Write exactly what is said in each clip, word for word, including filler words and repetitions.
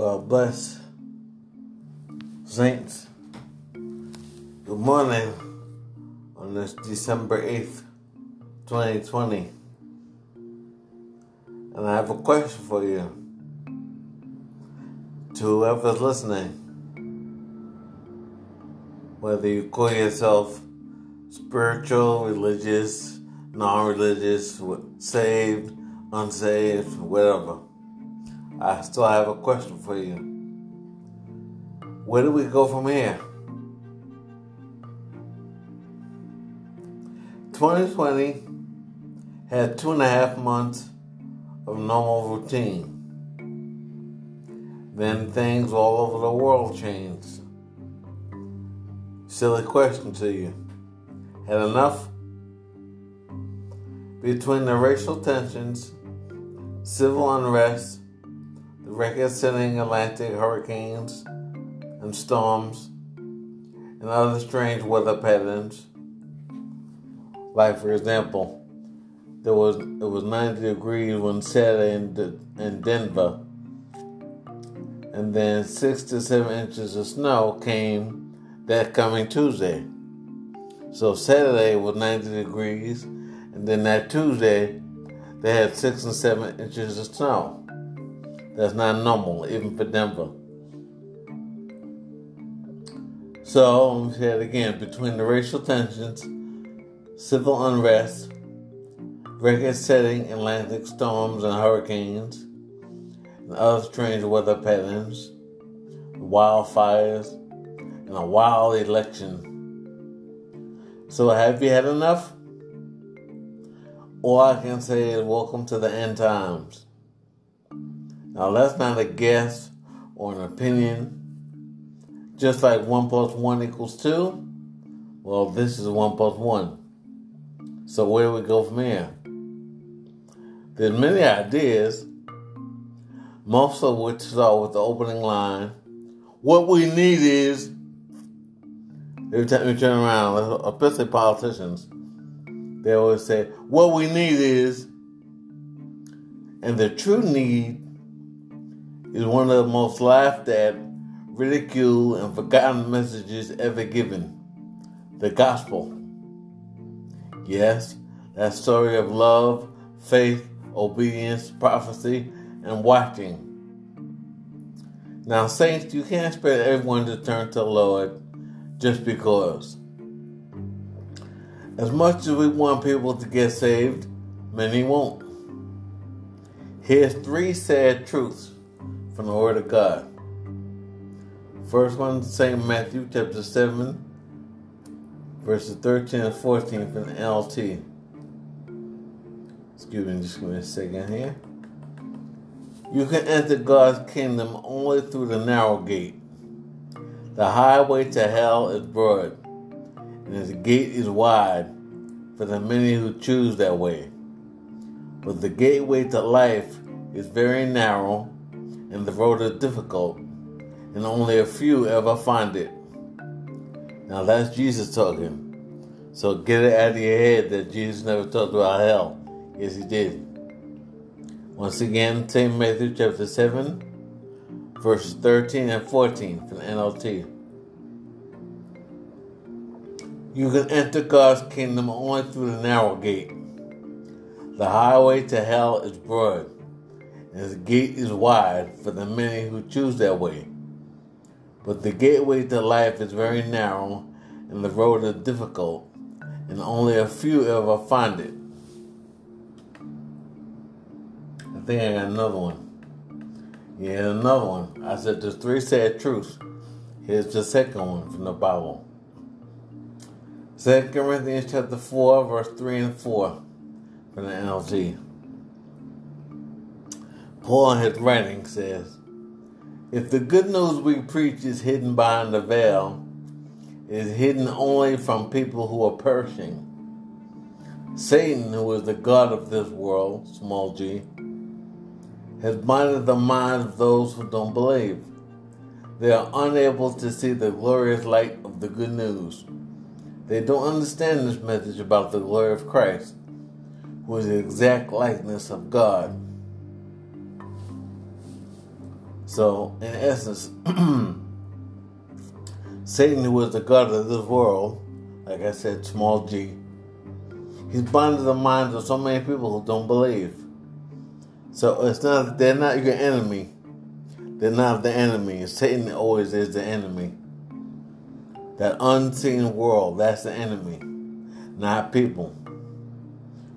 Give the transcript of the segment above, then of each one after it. God bless. Saints, good morning on this December eighth, twenty twenty. And I have a question for you. To whoever's listening, whether you call yourself spiritual, religious, non-religious, saved, unsaved, whatever, I still have a question for you. Where do we go from here? twenty twenty had two and a half months of normal routine. Then things all over the world changed. Silly question to you. Had enough? Between the racial tensions, civil unrest, the record-setting Atlantic hurricanes and storms, and other strange weather patterns. Like, for example, there was it was ninety degrees one Saturday in, De- in Denver, and then six to seven inches of snow came that coming Tuesday. So Saturday was ninety degrees, and then that Tuesday, they had six and seven inches of snow. That's not normal, even for Denver. So, let me say it again. Between the racial tensions, civil unrest, record-setting Atlantic storms and hurricanes, and other strange weather patterns, wildfires, and a wild election. So, have you had enough? All I can say is welcome to the end times. Now, that's not a guess or an opinion. Just like one plus one equals two, well, this is one plus one. So where do we go from here? There's many ideas, most of which start with the opening line. What we need is, every time we turn around, especially politicians, they always say, what we need is, and the true need is one of the most laughed at, ridiculed, and forgotten messages ever given. The gospel. Yes, that story of love, faith, obedience, prophecy, and watching. Now, saints, you can't expect everyone to turn to the Lord just because. As much as we want people to get saved, many won't. Here's three sad truths from the Word of God. First one, Saint Matthew chapter seven, verses thirteen and fourteen from the N L T. Excuse me, just give me a second here. You can enter God's kingdom only through the narrow gate. The highway to hell is broad, and its gate is wide for the many who choose that way. But the gateway to life is very narrow, and the road is difficult, and only a few ever find it. Now that's Jesus talking. So get it out of your head that Jesus never talked about hell. Yes, he did. Once again, Saint Matthew chapter seven, verses thirteen and fourteen from the N L T. You can enter God's kingdom only through the narrow gate. The highway to hell is broad, and the gate is wide for the many who choose that way. But the gateway to life is very narrow, and the road is difficult, and only a few ever find it. I think I got another one. Yeah, another one. I said there's three sad truths. Here's the second one from the Bible. Second Corinthians chapter four, verse three and four from the N L T. Paul in his writing says, if the good news we preach is hidden behind the veil, it is hidden only from people who are perishing. Satan, who is the god of this world, small g, has blinded the minds of those who don't believe. They are unable to see the glorious light of the good news. They don't understand this message about the glory of Christ, who is the exact likeness of God. So, in essence, Satan, who is the god of this world, like I said, small g, he's blinded the minds of so many people who don't believe. So it's not they're not your enemy. They're not the enemy. Satan always is the enemy. That unseen world, that's the enemy, not people.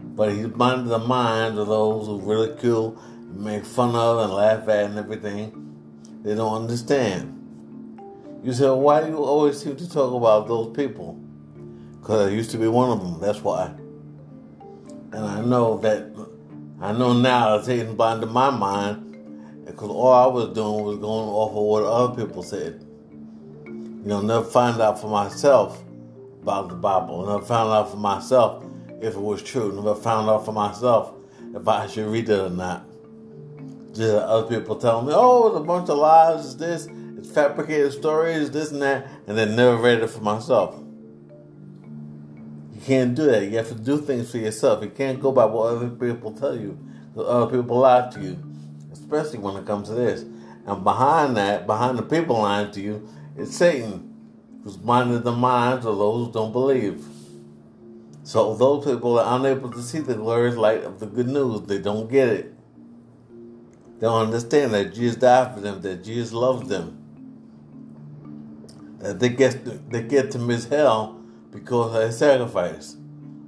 But he's blinded the minds of those who ridicule, make fun of, and laugh at, and everything. They don't understand. You say, well, why do you always seem to talk about those people? Because I used to be one of them, that's why. And I know that, I know now that Satan blinded my mind, because all I was doing was going off of what other people said. You know, never find out for myself about the Bible. Never found out for myself if it was true. Never found out for myself if I should read it or not. Just other people telling me, oh, it's a bunch of lies, it's this, it's fabricated stories, this and that, and then never read it for myself. You can't do that. You have to do things for yourself. You can't go by what other people tell you. Other people lie to you, especially when it comes to this. And behind that, behind the people lying to you, it's Satan, who's blinded the minds of those who don't believe. So those people are unable to see the glorious light of the good news. They don't get it. They don't understand that Jesus died for them, that Jesus loves them. That they get to, they get to miss hell because of his sacrifice.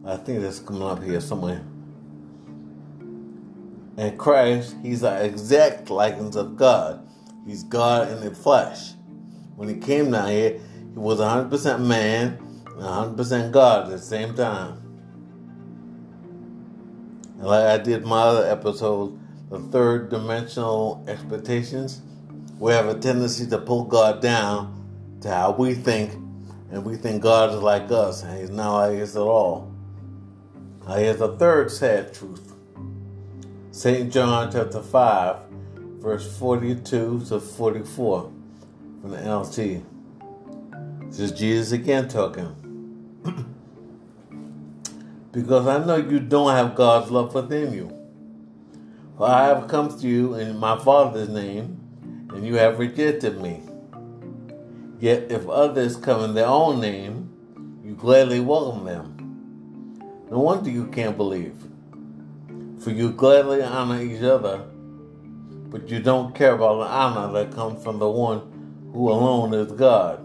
I think that's coming up here somewhere. And Christ, he's our exact likeness of God. He's God in the flesh. When he came down here, he was one hundred percent man and one hundred percent God at the same time. And like I did my other episode, the third dimensional expectations, we have a tendency to pull God down to how we think, and we think God is like us, and he's not like us at all. Now here's the third sad truth. Saint John chapter five, verse forty-two to forty-four. From the N L T. This is Jesus again talking. Because I know you don't have God's love within you. For I have come to you in my Father's name, and you have rejected me. Yet if others come in their own name, you gladly welcome them. No wonder you can't believe. For you gladly honor each other, but you don't care about the honor that comes from the one who alone is God.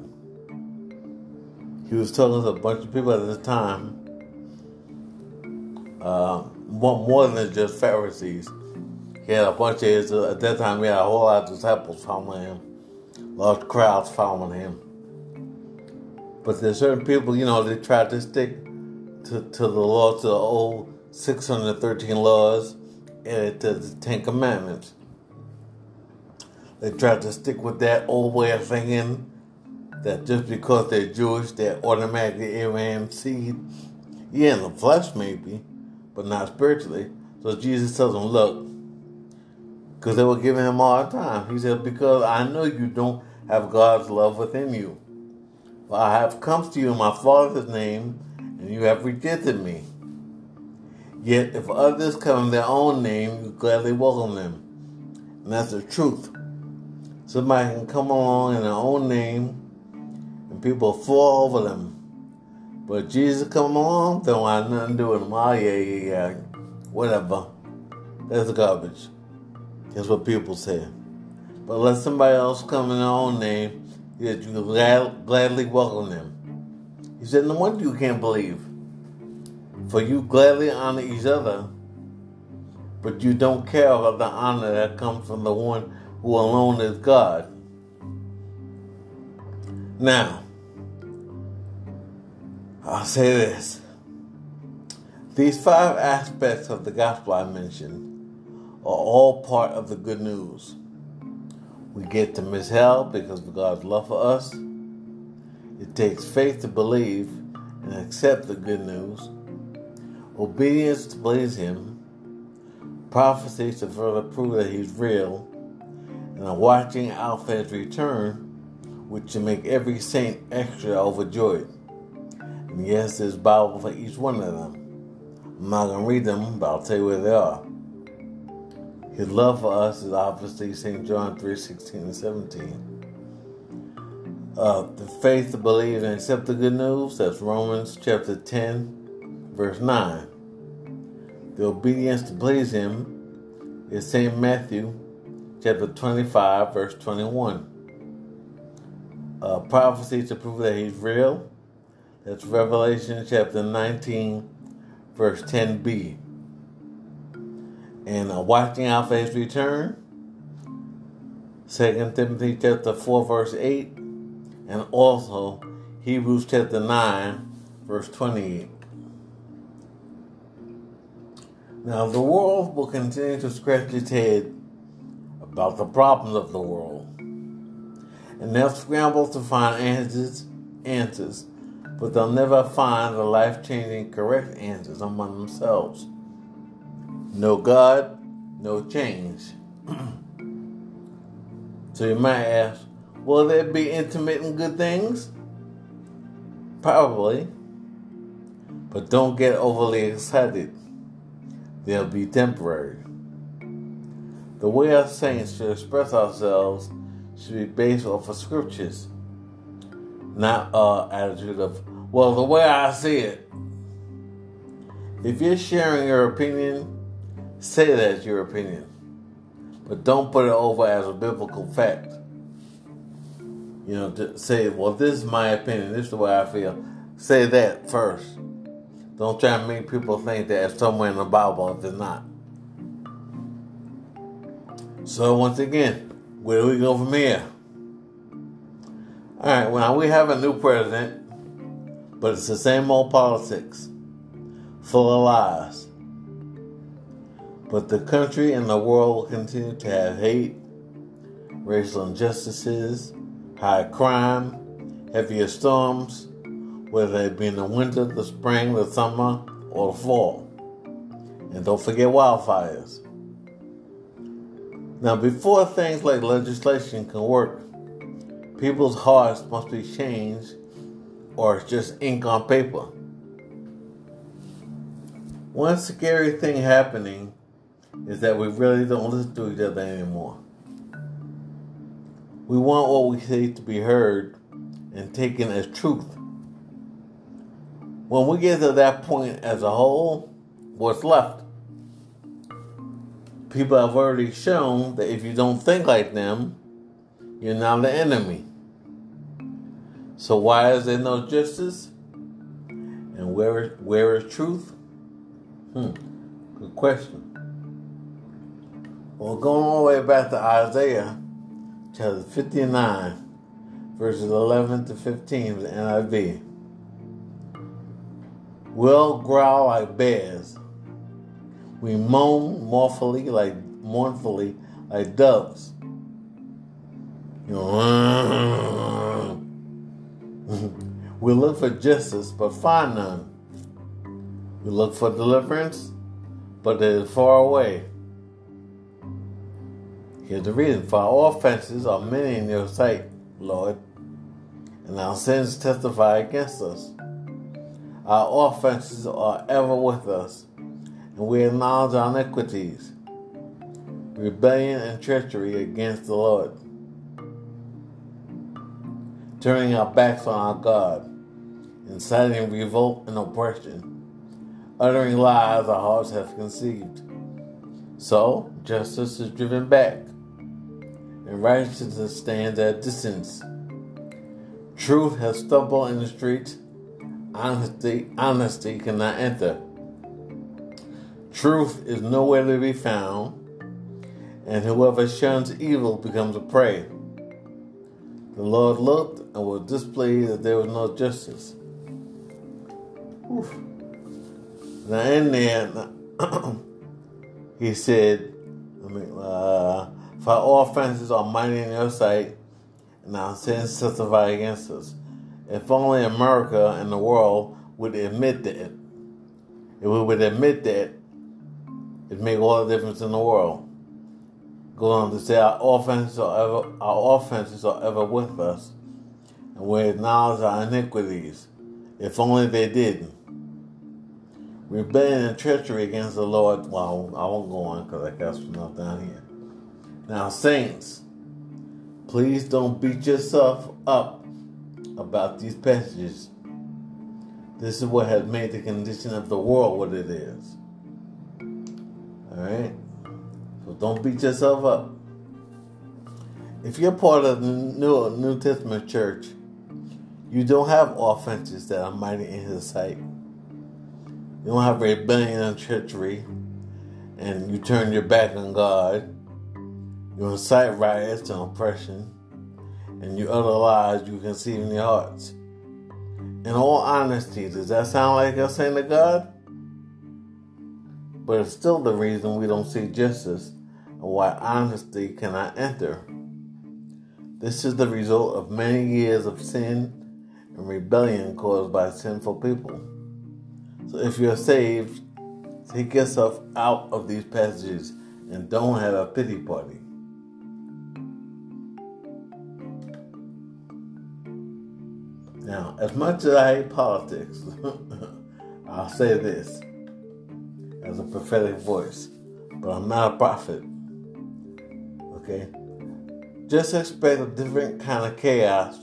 He was talking to a bunch of people at this time, uh, more than just Pharisees. He had a bunch of his, at that time he had a whole lot of disciples following him, large crowds following him. But there's certain people, you know, they tried to stick to, to the laws, to the old six hundred thirteen laws, and to the Ten Commandments. They tried to stick with that old way of thinking that just because they're Jewish, they're automatically Abraham seed. Yeah, in the flesh maybe, but not spiritually. So Jesus tells them, look, because they were giving him all the time. He said, because I know you don't have God's love within you. For I have come to you in my Father's name, and you have rejected me. Yet if others come in their own name, you gladly welcome them. And that's the truth. Somebody can come along in their own name and people fall over them. But Jesus come along, they don't have nothing to do with them. Oh, yeah, yeah, yeah. Whatever. That's garbage. That's what people say. But let somebody else come in their own name, yet you glad, gladly welcome them. He said, no wonder you can't believe. For you gladly honor each other, but you don't care about the honor that comes from the one who alone is God. Now, I'll say this. These five aspects of the gospel I mentioned are all part of the good news. We get to miss hell because of God's love for us. It takes faith to believe and accept the good news. Obedience to please him. Prophecy to further prove that he's real. And I'm watching out for his return, which should make every saint extra overjoyed. And yes, there's Bible for each one of them. I'm not going to read them, but I'll tell you where they are. His love for us is obviously Saint John three sixteen and seventeen. Uh, the faith to believe and accept the good news, that's Romans chapter ten, verse nine. The obedience to please him is Saint Matthew chapter twenty-five, verse twenty-one. Uh, prophecy to prove that he's real, that's Revelation chapter nineteen, verse ten b. And uh, watching out for his return, Second Timothy chapter four, verse eight, and also Hebrews chapter nine, verse twenty-eight. Now, the world will continue to scratch its head about the problems of the world, and they'll scramble to find answers, answers, but they'll never find the life-changing correct answers among themselves. No God, no change. So you might ask, will there be intermittent good things? Probably. But don't get overly excited. They'll be temporary. The way of saints to express ourselves should be based off of scriptures, not our attitude of, well, the way I see it. If you're sharing your opinion, say that's your opinion, but don't put it over as a biblical fact. You know, to say, well, this is my opinion, this is the way I feel. Say that first. Don't try to make people think that it's somewhere in the Bible if it's not. So once again, where do we go from here? All right, well, now we have a new president, but it's the same old politics, full of lies. But the country and the world will continue to have hate, racial injustices, high crime, heavier storms, whether it be in the winter, the spring, the summer, or the fall. And don't forget wildfires. Now, before things like legislation can work, people's hearts must be changed, or it's just ink on paper. One scary thing happening is that we really don't listen to each other anymore. We want what we say to be heard and taken as truth. When we get to that point as a whole, what's left? People have already shown that if you don't think like them, you're now the enemy. So why is there no justice? And where is, where is truth? Hmm, good question. Well, going all the way back to Isaiah, chapter fifty-nine, verses eleven to fifteen, the N I V. We'll growl like bears. We moan mournfully like mournfully like doves. You know, we look for justice, but find none. We look for deliverance, but it is far away. Here's the reason. For our offenses are many in your sight, Lord, and our sins testify against us. Our offenses are ever with us, and we acknowledge our iniquities, rebellion and treachery against the Lord, turning our backs on our God, inciting revolt and oppression, uttering lies our hearts have conceived. So justice is driven back, and righteousness stands at distance. Truth has stumbled in the streets. Honesty, honesty cannot enter. Truth is nowhere to be found, and whoever shuns evil becomes a prey. The Lord looked and was displeased that there was no justice. Oof. Now in there, he said, I mean, uh, for our offenses are mighty in your sight, and our sins testify against us. If only America and the world would admit that. If we would admit that, it'd make all the difference in the world. Go on to say, our offenses are ever, our offenses are ever with us, and we acknowledge our iniquities. If only they didn't. rebellion and treachery against the Lord. Well, I won't go on because I got some stuff down here. Now, saints, please don't beat yourself up about these passages. This is what has made the condition of the world what it is. Alright? So don't beat yourself up. If you're part of the New, New Testament church, you don't have offenses that are mighty in his sight. You don't have rebellion and treachery, and you turn your back on God. You incite riots and oppression, and you utter lies you conceive in your hearts. In all honesty, does that sound like a sin to God? But it's still the reason we don't see justice and why honesty cannot enter. This is the result of many years of sin and rebellion caused by sinful people. So if you're saved, take yourself out of these passages and don't have a pity party. Now, as much as I hate politics, I'll say this as a prophetic voice, but I'm not a prophet. Okay? Just expect a different kind of chaos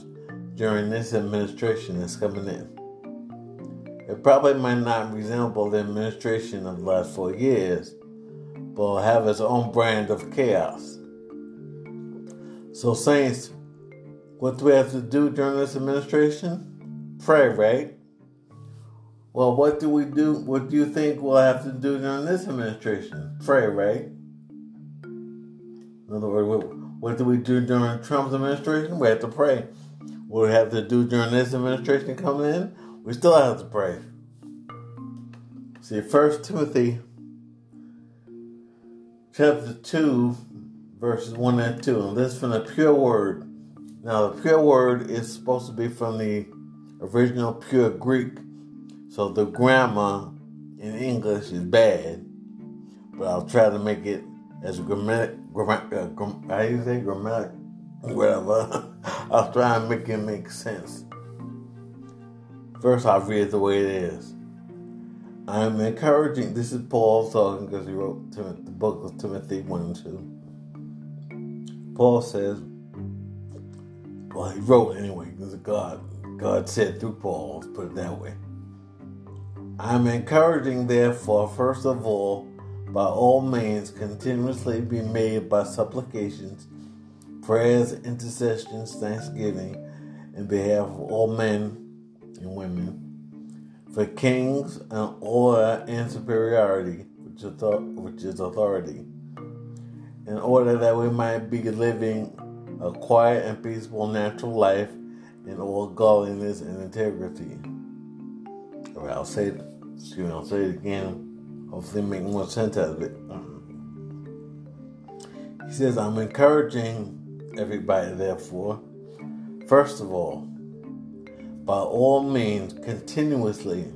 during this administration that's coming in. It probably might not resemble the administration of the last four years, but it'll have its own brand of chaos. So, saints, what do we have to do during this administration? Pray, right? Well, what do we do? What do you think we'll have to do during this administration? Pray, right? In other words, what do we do during Trump's administration? We have to pray. What do we have to do during this administration coming in? We still have to pray. See, First Timothy chapter two, verses one and two. And this from the pure word. Now, the pure word is supposed to be from the original pure Greek. So the grammar in English is bad. But I'll try to make it as grammatic, grammatic, uh, gram, how do you say grammatic? Whatever. I'll try and make it make sense. First, I'll read it the way it is. I'm encouraging, this is Paul talking because he wrote Timothy, the book of Timothy one and two. Paul says, well, he wrote anyway, because God, God said through Paul, let's put it that way. I'm encouraging, therefore, first of all, by all means, continuously be made by supplications, prayers, intercessions, thanksgiving, in behalf of all men and women, for kings and order and superiority, which is, which is authority, in order that we might be living a quiet and peaceful natural life in all godliness and integrity. All right, I'll say it. Excuse me, I'll say it again. Hopefully make more sense out of it. He says, I'm encouraging everybody, therefore, first of all, by all means, continuously.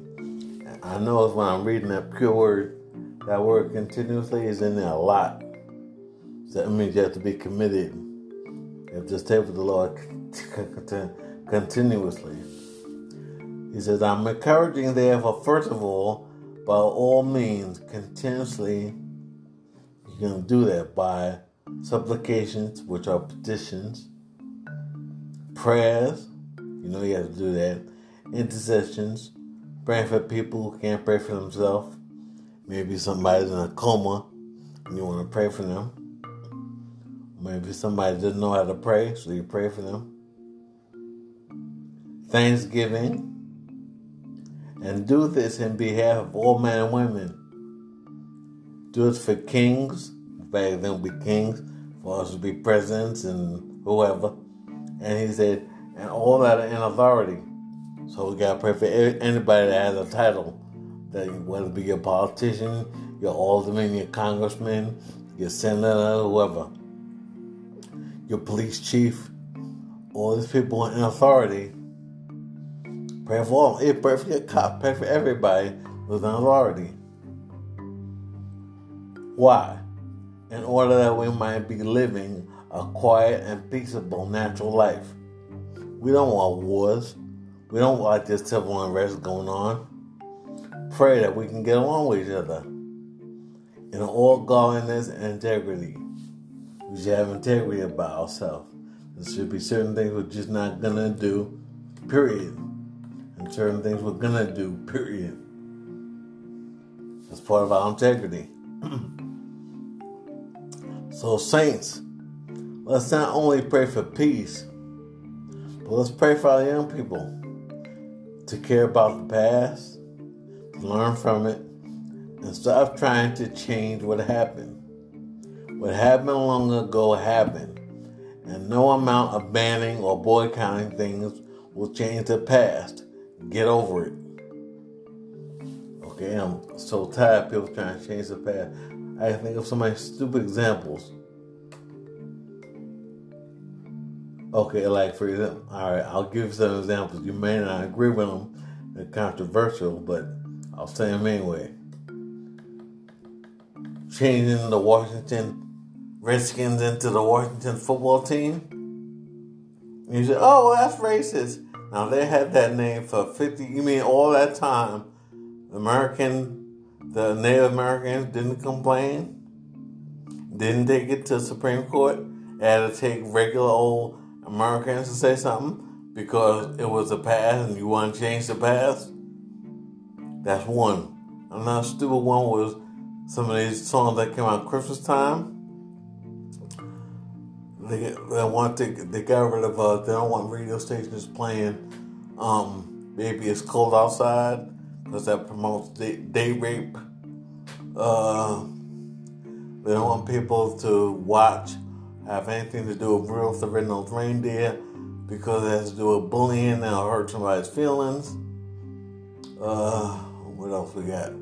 I know when I'm reading that pure word, that word continuously is in there a lot. So that means you have to be committed. If just stay with the Lord continuously. He says, I'm encouraging therefore, first of all, by all means, continuously, you can do that by supplications, which are petitions, prayers, you know you have to do that, intercessions, praying for people who can't pray for themselves. Maybe somebody's in a coma and you want to pray for them. Maybe somebody doesn't know how to pray, so you pray for them. Thanksgiving. And do this in behalf of all men and women. Do it for kings. Back then we be kings. For us to be presidents and whoever. And he said, and all that are in authority. So we got to pray for anybody that has a title. That whether it be your politician, your alderman, your congressman, your senator, whoever. Your police chief, all these people in authority. Pray for all, pray for your cop, pray for everybody with an authority. Why? In order that we might be living a quiet and peaceable natural life. We don't want wars. We don't want this civil unrest going on. pray that we can get along with each other in all godliness and integrity. We should have integrity about ourselves. There should be certain things we're just not gonna do, period. And certain things we're gonna do, period. That's part of our integrity. So, saints, let's not only pray for peace, but let's pray for our young people to care about the past, to learn from it, and stop trying to change what happened. What happened long ago happened, and no amount of banning or boycotting things will change the past. Get over it. Okay, I'm so tired of people trying to change the past. I can think of so many stupid examples. Okay, like for example, all right, I'll give you some examples. You may not agree with them, they're controversial, but I'll say them anyway. Changing the Washington Redskins into the Washington football team. And you say, oh, that's racist. Now, they had that name for fifty, you mean all that time, American, the Native Americans didn't complain, didn't take it to the Supreme Court. It had to take regular old Americans to say something because it was the past and you want to change the past. That's one. Another stupid one was some of these songs that came out Christmas time. They, they want to, they got rid of, uh, they don't want radio stations playing um, Baby It's Cold Outside because that promotes day, day rape. Uh, they don't want people to watch, have anything to do with Real the Red-Nosed Reindeer because it has to do with bullying and it'll hurt somebody's feelings. Uh, what else we got?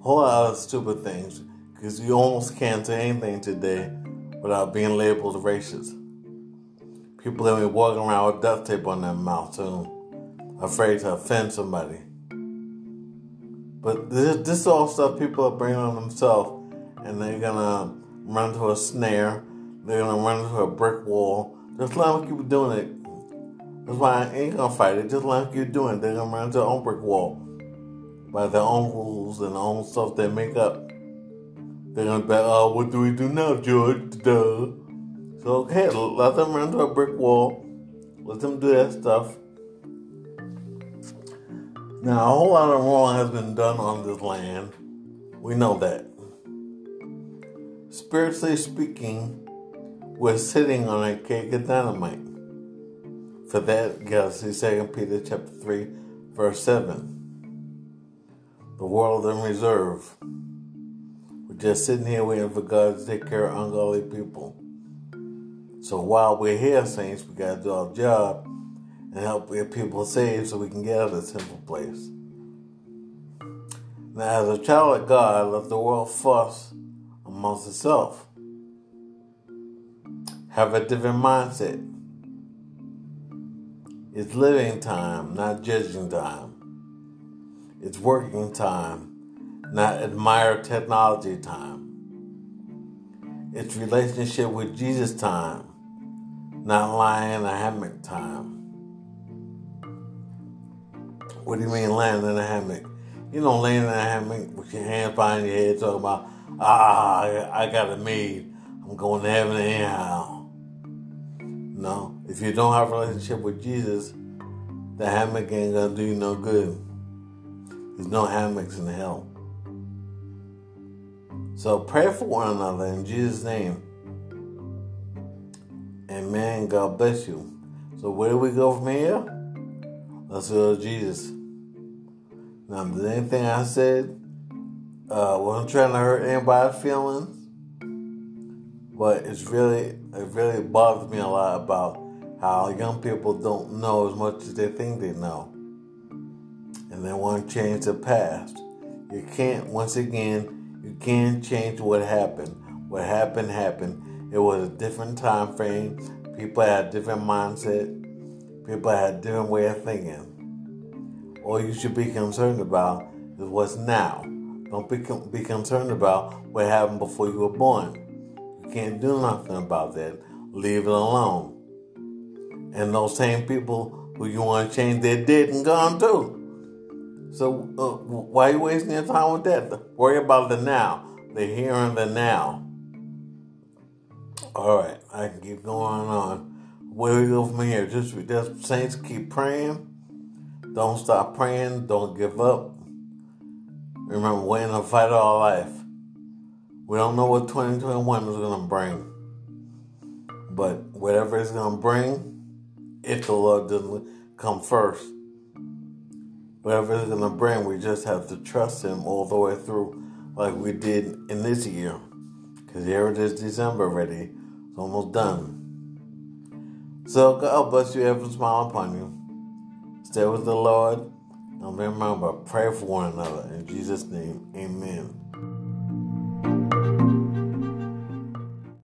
Whole lot of stupid things, because you almost can't say anything today without being labeled racist. People that be walking around with duct tape on their mouth, so afraid to offend somebody. But this, this is all stuff people are bringing on themselves, and they're gonna run into a snare. They're gonna run into a brick wall. Just let them keep doing it. That's why I ain't gonna fight it. Just let them keep doing it. They're gonna run into their own brick wall by their own rules and their own stuff they make up. They're going to be like, oh, what do we do now, George? Duh. So, okay, let them run to a brick wall. Let them do that stuff. Now, a whole lot of wrong has been done on this land. We know that. Spiritually speaking, we're sitting on a cake of dynamite. For that, gotta see Second Peter chapter three, verse seven. The world in reserve. We're just sitting here waiting for God to take care of ungodly people. So while we're here, saints, we got to do our job and help get people saved so we can get out of this simple place. Now, as a child of God, let the world fuss amongst itself. Have a different mindset. It's living time, not judging time. It's working time, not admire technology time. It's relationship with Jesus time, not lying in a hammock time. What do you mean lying in a hammock? You don't lay in a hammock with your hands behind your head talking about, ah, I got it made. I'm going to heaven anyhow. No, if you don't have a relationship with Jesus, the hammock ain't going to do you no good. There's no hammocks in hell. So pray for one another in Jesus' name. Amen. God bless you. So where do we go from here? Let's go to Jesus. Now, if there's anything I said, uh, wasn't trying to hurt anybody's feelings, but it's really, it really bothers me a lot about how young people don't know as much as they think they know. And they want to change the past. You can't, once again, you can't change what happened. What happened, happened. It was a different time frame. People had a different mindset. People had a different way of thinking. All you should be concerned about is what's now. Don't be, be concerned about what happened before you were born. You can't do nothing about that. Leave it alone. And those same people who you want to change, they're dead and gone too. So uh, why are you wasting your time with that? Worry about the now, the here and the now. All right, I can keep going on. Where we go from here? Just that's, saints, keep praying. Don't stop praying. Don't give up. Remember, we're in a fight all life. We don't know what twenty twenty-one is going to bring. But whatever it's going to bring, if the Lord doesn't come first, whatever it's going to bring, we just have to trust Him all the way through like we did in this year. Because here it is December already. It's almost done. So God bless you, ever smile upon you. Stay with the Lord. And remember, pray for one another. In Jesus' name, amen.